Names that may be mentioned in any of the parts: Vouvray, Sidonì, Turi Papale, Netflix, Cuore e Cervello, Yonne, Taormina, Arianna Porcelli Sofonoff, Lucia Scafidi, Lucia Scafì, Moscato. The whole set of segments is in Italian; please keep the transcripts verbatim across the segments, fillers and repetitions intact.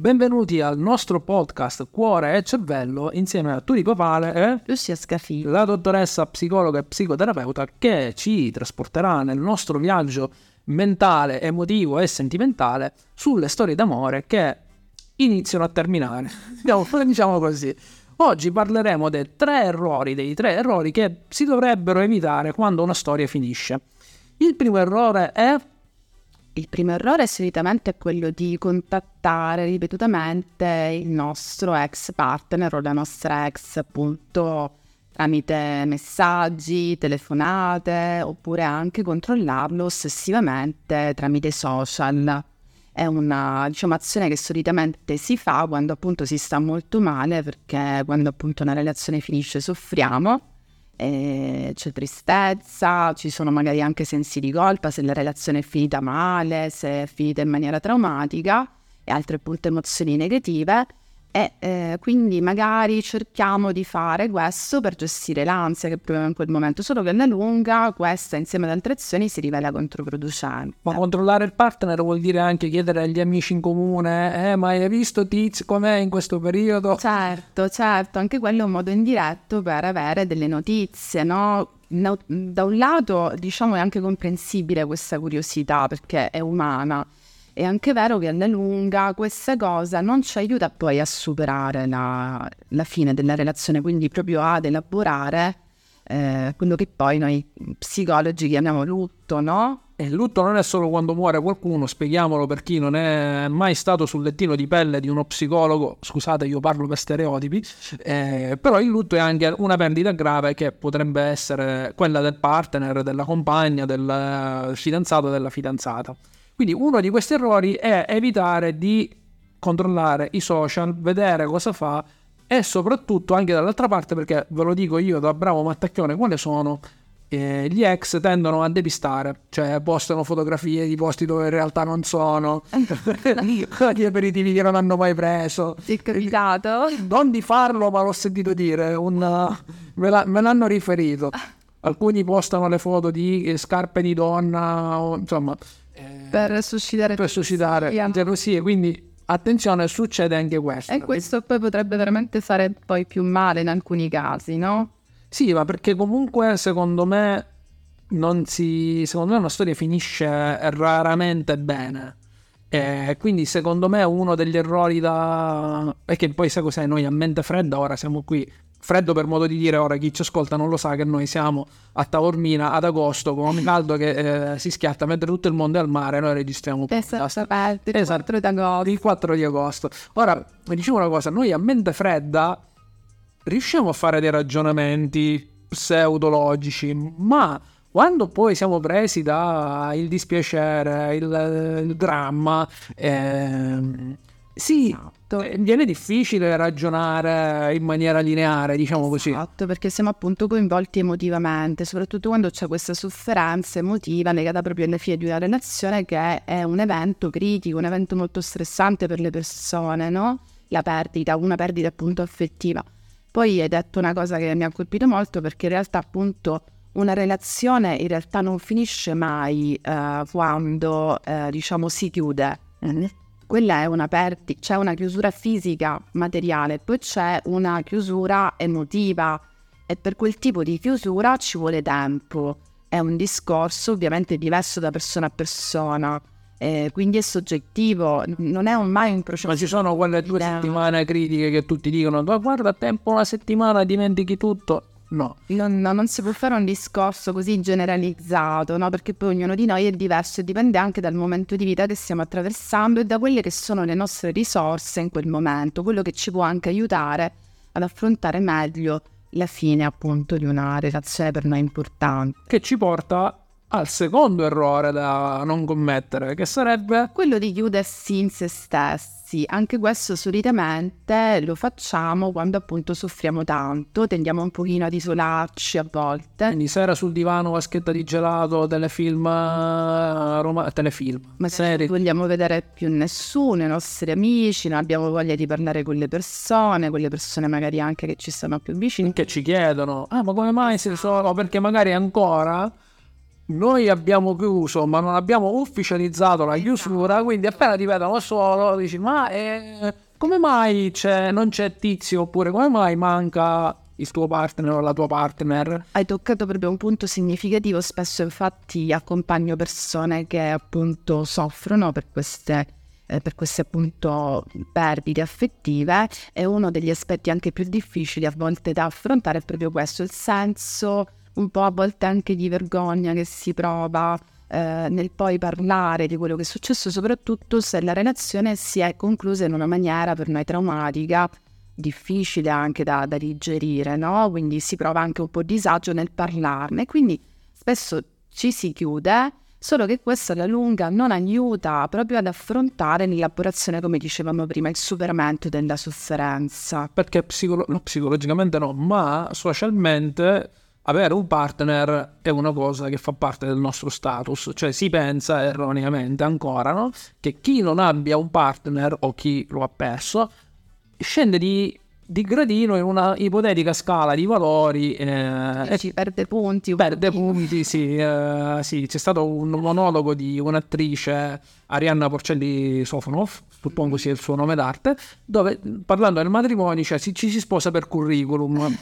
Benvenuti al nostro podcast Cuore e Cervello insieme a Turi Papale e Lucia Scafì, la dottoressa psicologa e psicoterapeuta che ci trasporterà nel nostro viaggio mentale, emotivo e sentimentale sulle storie d'amore che iniziano a terminare, diciamo così. Oggi parleremo dei tre errori, dei tre errori che si dovrebbero evitare quando una storia finisce. Il primo errore è... Il primo errore solitamente è quello di contattare ripetutamente il nostro ex partner o la nostra ex, appunto, tramite messaggi, telefonate, oppure anche controllarlo ossessivamente tramite social. È una, diciamo, azione che solitamente si fa quando appunto si sta molto male, perché quando appunto una relazione finisce soffriamo. E c'è tristezza, ci sono magari anche sensi di colpa se la relazione è finita male, se è finita in maniera traumatica e altre appunto emozioni negative e eh, quindi magari cerchiamo di fare questo per gestire l'ansia che proviamo in quel momento, solo che alla lunga questa insieme ad altre azioni si rivela controproducente. Ma controllare il partner vuol dire anche chiedere agli amici in comune eh ma hai visto Tiz com'è in questo periodo? Certo, certo, anche quello è un modo indiretto per avere delle notizie, no? No, da un lato diciamo è anche comprensibile questa curiosità perché è umana. È anche vero che alla lunga questa cosa non ci aiuta poi a superare la, la fine della relazione, quindi proprio ad elaborare eh, quello che poi noi psicologi chiamiamo lutto, no? E il lutto non è solo quando muore qualcuno, spieghiamolo per chi non è mai stato sul lettino di pelle di uno psicologo, scusate io parlo per stereotipi, eh, però il lutto è anche una perdita grave che potrebbe essere quella del partner, della compagna, del fidanzato, della fidanzata. Quindi uno di questi errori è evitare di controllare i social, vedere cosa fa e soprattutto anche dall'altra parte, perché ve lo dico io da bravo mattacchione, quali sono eh, gli ex tendono a depistare, cioè postano fotografie di posti dove in realtà non sono, gli aperitivi che non hanno mai preso. Ti è capitato? Non di farlo, ma l'ho sentito dire, una... me, la... me l'hanno riferito. Alcuni postano le foto di scarpe di donna, o, insomma... per suscitare per suscitare gelosie, quindi attenzione, succede anche questo e questo poi potrebbe veramente fare poi più male in alcuni casi, no? Sì, ma perché comunque secondo me non si secondo me una storia finisce raramente bene e quindi secondo me uno degli errori da è che poi sai cos'è, noi a mente fredda ora siamo qui, freddo per modo di dire, ora chi ci ascolta non lo sa che noi siamo a Taormina ad agosto con un caldo che eh, si schiatta mentre tutto il mondo è al mare, noi registriamo esatto, il esatto, quattro di agosto. Ora diciamo una cosa, noi a mente fredda riusciamo a fare dei ragionamenti pseudologici, ma quando poi siamo presi da il dispiacere, il, il dramma ehm, sì, esatto. Viene difficile ragionare in maniera lineare, diciamo così. Esatto, perché siamo appunto coinvolti emotivamente, soprattutto quando c'è questa sofferenza emotiva legata proprio alla fine di una relazione che è un evento critico, un evento molto stressante per le persone, no? La perdita, una perdita appunto affettiva. Poi hai detto una cosa che mi ha colpito molto, perché in realtà appunto una relazione in realtà non finisce mai eh, quando eh, diciamo si chiude. Mm-hmm. Quella è una perdita, c'è una chiusura fisica, materiale, poi c'è una chiusura emotiva e per quel tipo di chiusura ci vuole tempo. È un discorso ovviamente diverso da persona a persona, eh, quindi è soggettivo, non è mai un processo. Ma ci sono quelle due settimane critiche che tutti dicono guarda tempo una settimana dimentichi tutto. No. Non, non si può fare un discorso così generalizzato, no? Perché poi ognuno di noi è diverso e dipende anche dal momento di vita che stiamo attraversando e da quelle che sono le nostre risorse in quel momento, quello che ci può anche aiutare ad affrontare meglio la fine appunto di una relazione per noi importante. Che ci porta al secondo errore da non commettere, che sarebbe quello di chiudersi in se stessi. Anche questo solitamente lo facciamo quando appunto soffriamo tanto, tendiamo un pochino ad isolarci a volte. Quindi sera sul divano, vaschetta di gelato, telefilm, Roma, telefilm. Ma se non vogliamo vedere più nessuno, i nostri amici, non abbiamo voglia di parlare con le persone, quelle persone magari anche che ci stanno più vicine. Che ci chiedono, ah ma come mai se sono, perché magari ancora... Noi abbiamo chiuso, ma non abbiamo ufficializzato la chiusura, quindi appena ti vedono al suolo dici ma eh, come mai c'è, non c'è tizio, oppure come mai manca il tuo partner o la tua partner? Hai toccato proprio un punto significativo. Spesso infatti accompagno persone che appunto soffrono per queste, eh, per queste appunto perdite affettive, e uno degli aspetti anche più difficili a volte da affrontare è proprio questo, il senso un po' a volte anche di vergogna che si prova eh, nel poi parlare di quello che è successo, soprattutto se la relazione si è conclusa in una maniera per noi traumatica, difficile anche da, da digerire, no? Quindi si prova anche un po' disagio nel parlarne, quindi spesso ci si chiude, solo che questo alla lunga non aiuta proprio ad affrontare l'elaborazione, come dicevamo prima, il superamento della sofferenza. Perché psicolo- no, psicologicamente no, ma socialmente avere un partner è una cosa che fa parte del nostro status, cioè si pensa erroneamente ancora, no? Che chi non abbia un partner o chi lo ha perso scende di, di gradino in una ipotetica scala di valori eh, e ci perde punti. Perde punti, sì, eh, sì. C'è stato un monologo di un'attrice, Arianna Porcelli Sofonoff, suppongo sia il suo nome d'arte, dove parlando del matrimonio, cioè, ci, ci si sposa per curriculum.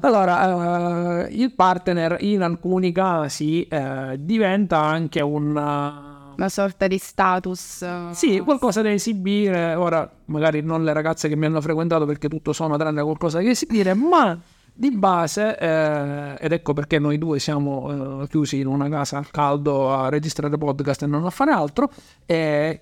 Allora, eh, il partner in alcuni casi eh, diventa anche un... una sorta di status. Sì, qualcosa da esibire. Ora, magari non le ragazze che mi hanno frequentato, perché tutto sono tranne qualcosa da esibire, ma di base, eh, ed ecco perché noi due siamo eh, chiusi in una casa al caldo a registrare podcast e non a fare altro, eh,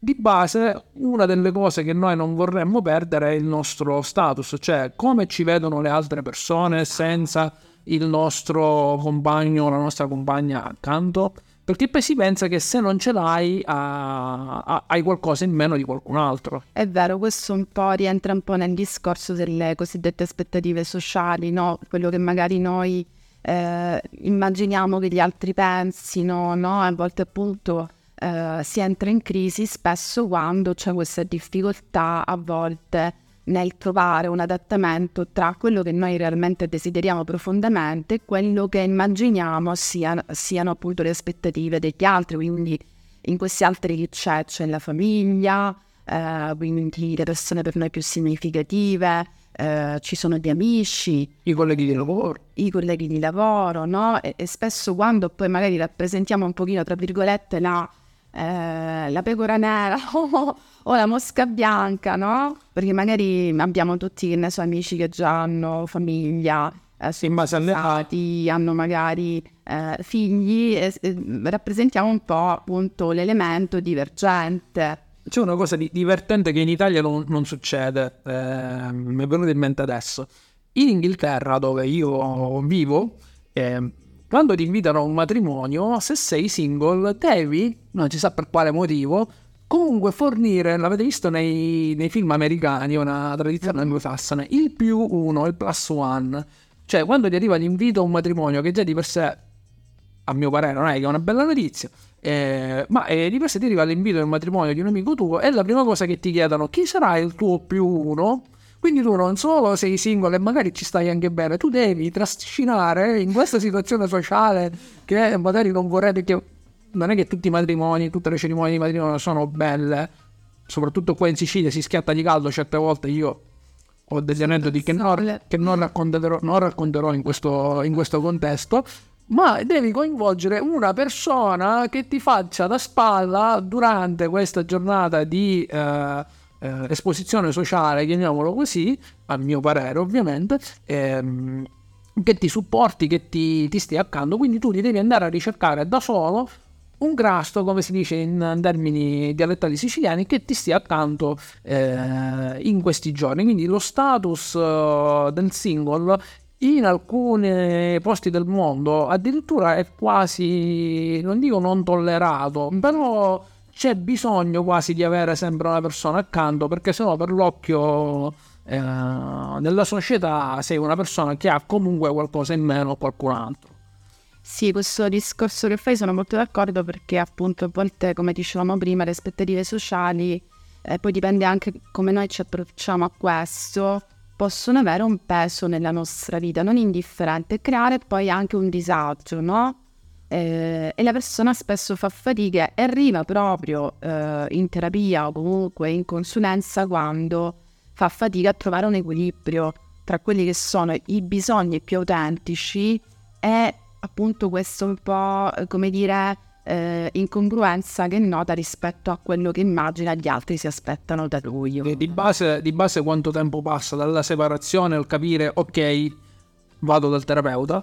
di base una delle cose che noi non vorremmo perdere è il nostro status, cioè come ci vedono le altre persone senza il nostro compagno o la nostra compagna accanto. Perché poi si pensa che se non ce l'hai ah, ah, hai qualcosa in meno di qualcun altro. È vero, questo un po' rientra un po' nel discorso delle cosiddette aspettative sociali, no? Quello che magari noi eh, immaginiamo che gli altri pensino, no? A volte appunto eh, si entra in crisi spesso quando c'è questa difficoltà a volte nel trovare un adattamento tra quello che noi realmente desideriamo profondamente e quello che immaginiamo siano, siano appunto le aspettative degli altri. Quindi in questi altri che c'è, c'è la famiglia, eh, quindi le persone per noi più significative, eh, ci sono gli amici, i colleghi di lavoro, i colleghi di lavoro, no? E, e spesso quando poi magari rappresentiamo un pochino, tra virgolette, la... Eh, la pecora nera o la mosca bianca, no? Perché magari abbiamo tutti, che ne so, amici che già hanno famiglia, eh, sono in base alle stati, hanno magari eh, figli, eh, eh, rappresentiamo un po' appunto l'elemento divergente. C'è una cosa di divertente che in Italia non, non succede, eh, mi è venuto in mente adesso. In Inghilterra, dove io vivo, eh, quando ti invitano a un matrimonio, se sei single, devi, non si sa per quale motivo, comunque fornire, l'avete visto nei, nei film americani, una tradizione anglosassone, il più uno, il plus one. Cioè, quando ti arriva l'invito a un matrimonio, che già di per sé, a mio parere, non è che è una bella notizia, eh, ma eh, di per sé ti arriva l'invito a un matrimonio di un amico tuo, e la prima cosa che ti chiedono, chi sarà il tuo più uno? Quindi tu non solo sei single e magari ci stai anche bene, tu devi trascinare in questa situazione sociale che magari non vorrete che... Non è che tutti i matrimoni, tutte le cerimonie di matrimonio sono belle, soprattutto qua in Sicilia si schiatta di caldo certe volte, io ho degli aneddoti che, non, che non, racconterò, non racconterò in questo, in questo contesto, ma devi coinvolgere una persona che ti faccia da spalla durante questa giornata di... Eh, Eh, esposizione sociale, chiamiamolo così, a mio parere ovviamente, ehm, che ti supporti, che ti, ti stia accanto, quindi tu ti devi andare a ricercare da solo un grasso, come si dice in termini dialettali siciliani, che ti stia accanto eh, in questi giorni. Quindi lo status uh, del single in alcuni posti del mondo addirittura è quasi, non dico non tollerato, però c'è bisogno quasi di avere sempre una persona accanto, perché sennò per l'occhio eh, della società sei una persona che ha comunque qualcosa in meno a qualcun altro. Sì, questo discorso che fai sono molto d'accordo, perché appunto a volte, come dicevamo prima, le aspettative sociali, eh, poi dipende anche come noi ci approcciamo a questo, possono avere un peso nella nostra vita non indifferente, creare poi anche un disagio, no? eh, e la persona spesso fa fatica e arriva proprio eh, in terapia o comunque in consulenza quando fa fatica a trovare un equilibrio tra quelli che sono i bisogni più autentici e appunto questo un po' come dire eh, incongruenza che nota rispetto a quello che immagina gli altri si aspettano da lui. Di base, di base quanto tempo passa dalla separazione al capire ok vado dal terapeuta?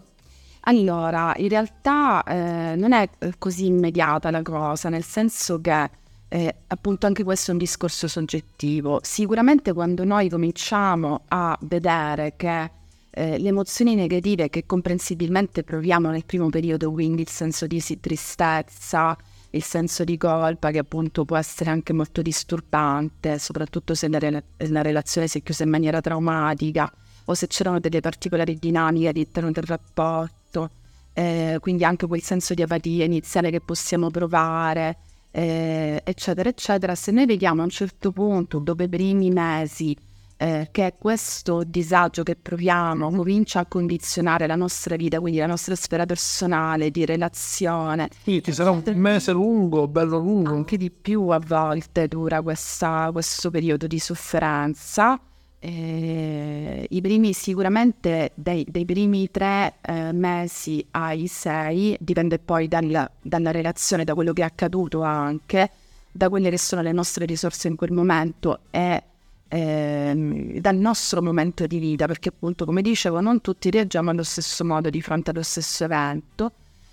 Allora, in realtà eh, non è così immediata la cosa, nel senso che eh, appunto anche questo è un discorso soggettivo. Sicuramente quando noi cominciamo a vedere che eh, le emozioni negative che comprensibilmente proviamo nel primo periodo, quindi il senso di tristezza, il senso di colpa che appunto può essere anche molto disturbante, soprattutto se la, re- la relazione si è chiusa in maniera traumatica, o se c'erano delle particolari dinamiche all'interno del rapporto, eh, quindi anche quel senso di apatia iniziale che possiamo provare, eh, eccetera, eccetera. Se noi vediamo a un certo punto, dopo i primi mesi, eh, che questo disagio che proviamo comincia a condizionare la nostra vita, quindi la nostra sfera personale, di relazione. Sì, ci sarà un mese lungo, bello lungo. Anche di più a volte dura questa, questo periodo di sofferenza. Eh, i primi sicuramente dei, dei primi tre eh, mesi ai sei, dipende poi dalla, dalla relazione, da quello che è accaduto anche, da quelle che sono le nostre risorse in quel momento e eh, dal nostro momento di vita, perché appunto come dicevo non tutti reagiamo allo stesso modo di fronte allo stesso evento,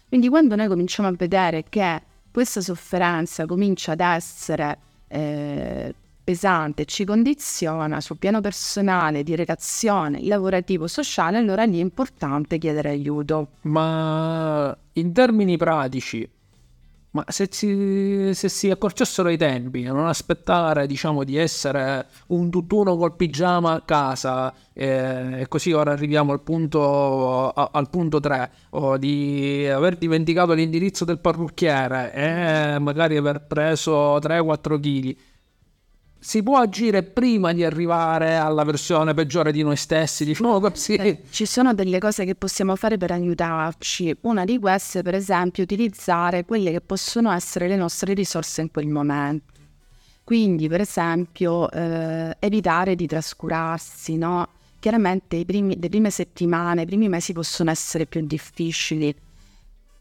quindi quando noi cominciamo a vedere che questa sofferenza comincia ad essere eh, pesante, ci condiziona sul piano personale, di relazione, lavorativo, sociale, allora lì è importante chiedere aiuto. Ma in termini pratici, ma se, ci, se si accorcessero i tempi, non aspettare diciamo di essere un tutt'uno col pigiama a casa, eh, e così ora arriviamo al punto, a, al punto tre, o di aver dimenticato l'indirizzo del parrucchiere e magari aver preso tre quattro chili, si può agire prima di arrivare alla versione peggiore di noi stessi, diciamo così. Ci sono delle cose che possiamo fare per aiutarci. Una di queste, per esempio, utilizzare quelle che possono essere le nostre risorse in quel momento. Quindi, per esempio, eh, evitare di trascurarsi, no? Chiaramente i primi, le prime settimane, i primi mesi possono essere più difficili.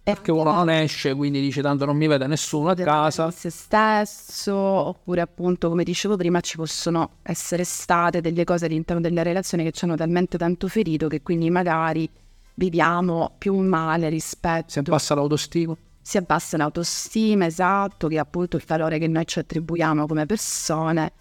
Perché uno non esce, quindi dice tanto non mi vede nessuno a casa, se stesso, oppure appunto come dicevo prima ci possono essere state delle cose all'interno della relazione che ci hanno talmente tanto ferito che quindi magari viviamo più male rispetto, si abbassa l'autostima si abbassa l'autostima, esatto, che è appunto il valore che noi ci attribuiamo come persone,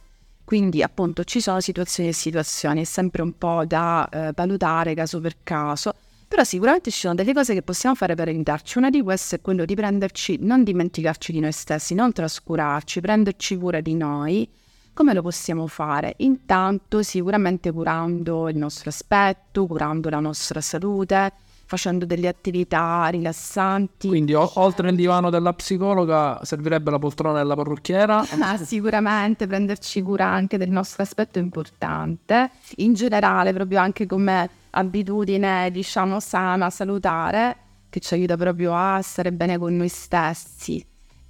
quindi appunto ci sono situazioni e situazioni, è sempre un po' da eh, valutare caso per caso. Però sicuramente ci sono delle cose che possiamo fare per aiutarci. Una di queste è quello di prenderci, non dimenticarci di noi stessi, non trascurarci, prenderci cura di noi. Come lo possiamo fare? Intanto sicuramente curando il nostro aspetto, curando la nostra salute, facendo delle attività rilassanti. Quindi o- oltre il divano della psicologa servirebbe la poltrona della parrucchiera? Ma sicuramente prenderci cura anche del nostro aspetto è importante. In generale proprio anche come abitudine diciamo sana, salutare, che ci aiuta proprio a stare bene con noi stessi,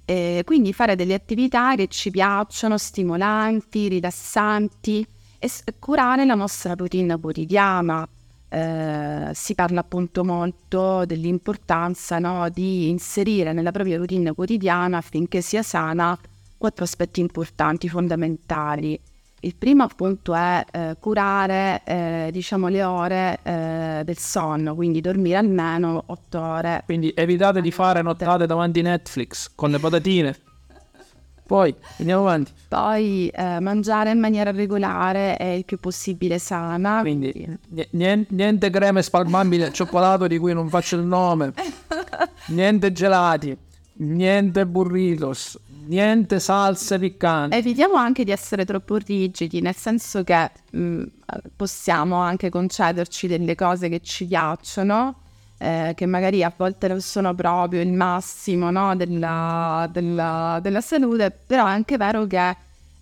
e quindi fare delle attività che ci piacciono, stimolanti, rilassanti, e curare la nostra routine quotidiana. Eh, si parla appunto molto dell'importanza, no, di inserire nella propria routine quotidiana, affinché sia sana, quattro aspetti importanti, fondamentali. Il primo appunto è eh, curare eh, diciamo le ore eh, del sonno, quindi dormire almeno otto ore. Quindi evitate di fare nottate davanti Netflix con le patatine. Poi andiamo avanti. Poi eh, mangiare in maniera regolare e il più possibile sana. Quindi niente, niente creme spalmabili al cioccolato di cui non faccio il nome. Niente gelati. Niente burritos, niente salse piccanti. Evitiamo anche di essere troppo rigidi, nel senso che mh, possiamo anche concederci delle cose che ci piacciono, eh, che magari a volte non sono proprio il massimo, no, della, della, della salute, però è anche vero che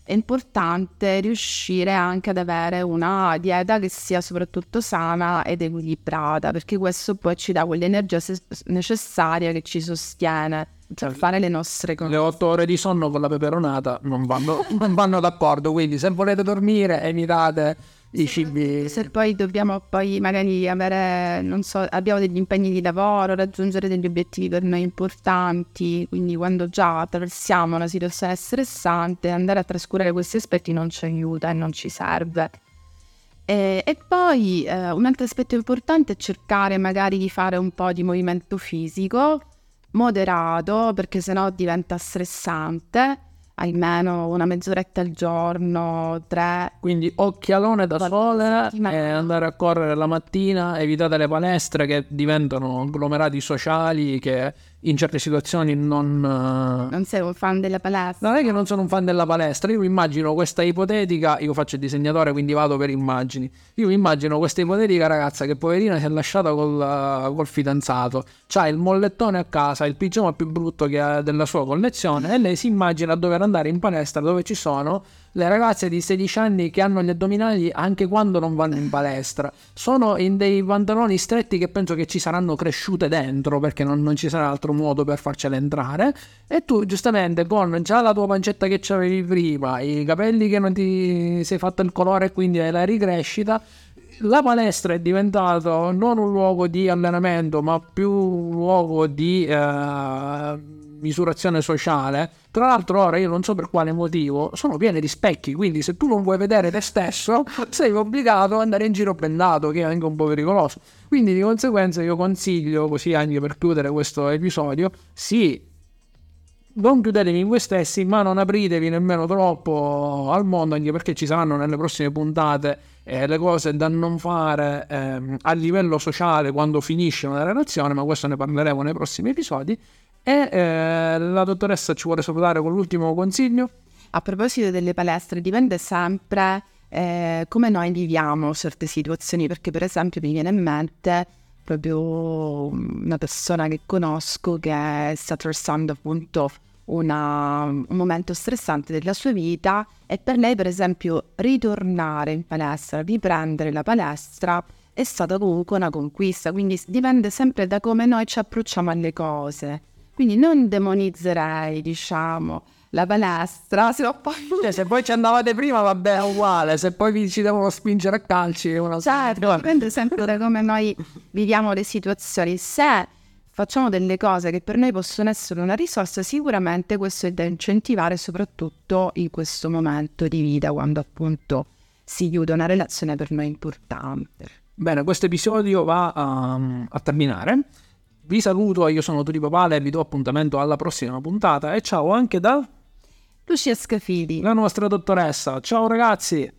è importante riuscire anche ad avere una dieta che sia soprattutto sana ed equilibrata, perché questo poi ci dà quell'energia se- necessaria che ci sostiene per fare le nostre cose. Le otto ore di sonno con la peperonata non vanno, non vanno d'accordo, quindi se volete dormire evitate i cibi. Se poi dobbiamo poi magari avere, non so, abbiamo degli impegni di lavoro, raggiungere degli obiettivi per noi importanti, quindi quando già attraversiamo una situazione stressante, andare a trascurare questi aspetti non ci aiuta e non ci serve. E, e poi eh, un altro aspetto importante è cercare magari di fare un po' di movimento fisico moderato, perché sennò diventa stressante. Almeno una mezz'oretta al giorno, tre. Quindi occhialone da sole e andare a correre la mattina, evitate le palestre che diventano agglomerati sociali che in certe situazioni non... Non sei un fan della palestra. Non è che non sono un fan della palestra, io mi immagino questa ipotetica, io faccio il disegnatore quindi vado per immagini, io mi immagino questa ipotetica ragazza che poverina si è lasciata col, col fidanzato, c'ha il mollettone a casa, il pigiama più brutto che ha della sua collezione e lei si immagina a dover andare in palestra dove ci sono le ragazze di sedici anni che hanno gli addominali anche quando non vanno in palestra, sono in dei pantaloni stretti che penso che ci saranno cresciute dentro perché non, non ci sarà altro modo per farcela entrare, e tu giustamente con già la tua pancetta che c'avevi prima, i capelli che non ti sei fatto il colore e quindi hai la ricrescita, la palestra è diventata non un luogo di allenamento ma più un luogo di eh, misurazione sociale. Tra l'altro ora io non so per quale motivo sono piene di specchi, quindi se tu non vuoi vedere te stesso sei obbligato ad andare in giro bendato, che è anche un po' pericoloso, quindi di conseguenza io consiglio, così anche per chiudere questo episodio, sì, non chiudetevi in voi stessi ma non apritevi nemmeno troppo al mondo, anche perché ci saranno nelle prossime puntate eh, le cose da non fare eh, a livello sociale quando finisce una relazione, ma questo ne parleremo nei prossimi episodi. E eh, la dottoressa ci vuole salutare con l'ultimo consiglio. A proposito delle palestre, dipende sempre eh, come noi viviamo certe situazioni, perché per esempio mi viene in mente proprio una persona che conosco che sta attraversando appunto una, un momento stressante della sua vita e per lei per esempio ritornare in palestra, riprendere la palestra è stata comunque una conquista, quindi dipende sempre da come noi ci approcciamo alle cose. Quindi non demonizzerei, diciamo, la palestra, se, poi... Cioè, se poi ci andavate prima vabbè è uguale, se poi vi ci devono spingere a calci... Una... Certo, dipende sempre da come noi viviamo le situazioni. Se facciamo delle cose che per noi possono essere una risorsa, sicuramente questo è da incentivare soprattutto in questo momento di vita, quando appunto si chiude una relazione per noi importante. Bene, questo episodio va um, a terminare. Vi saluto, io sono Turi Papale e vi do appuntamento alla prossima puntata e ciao anche da Lucia Scafidi, la nostra dottoressa. Ciao ragazzi!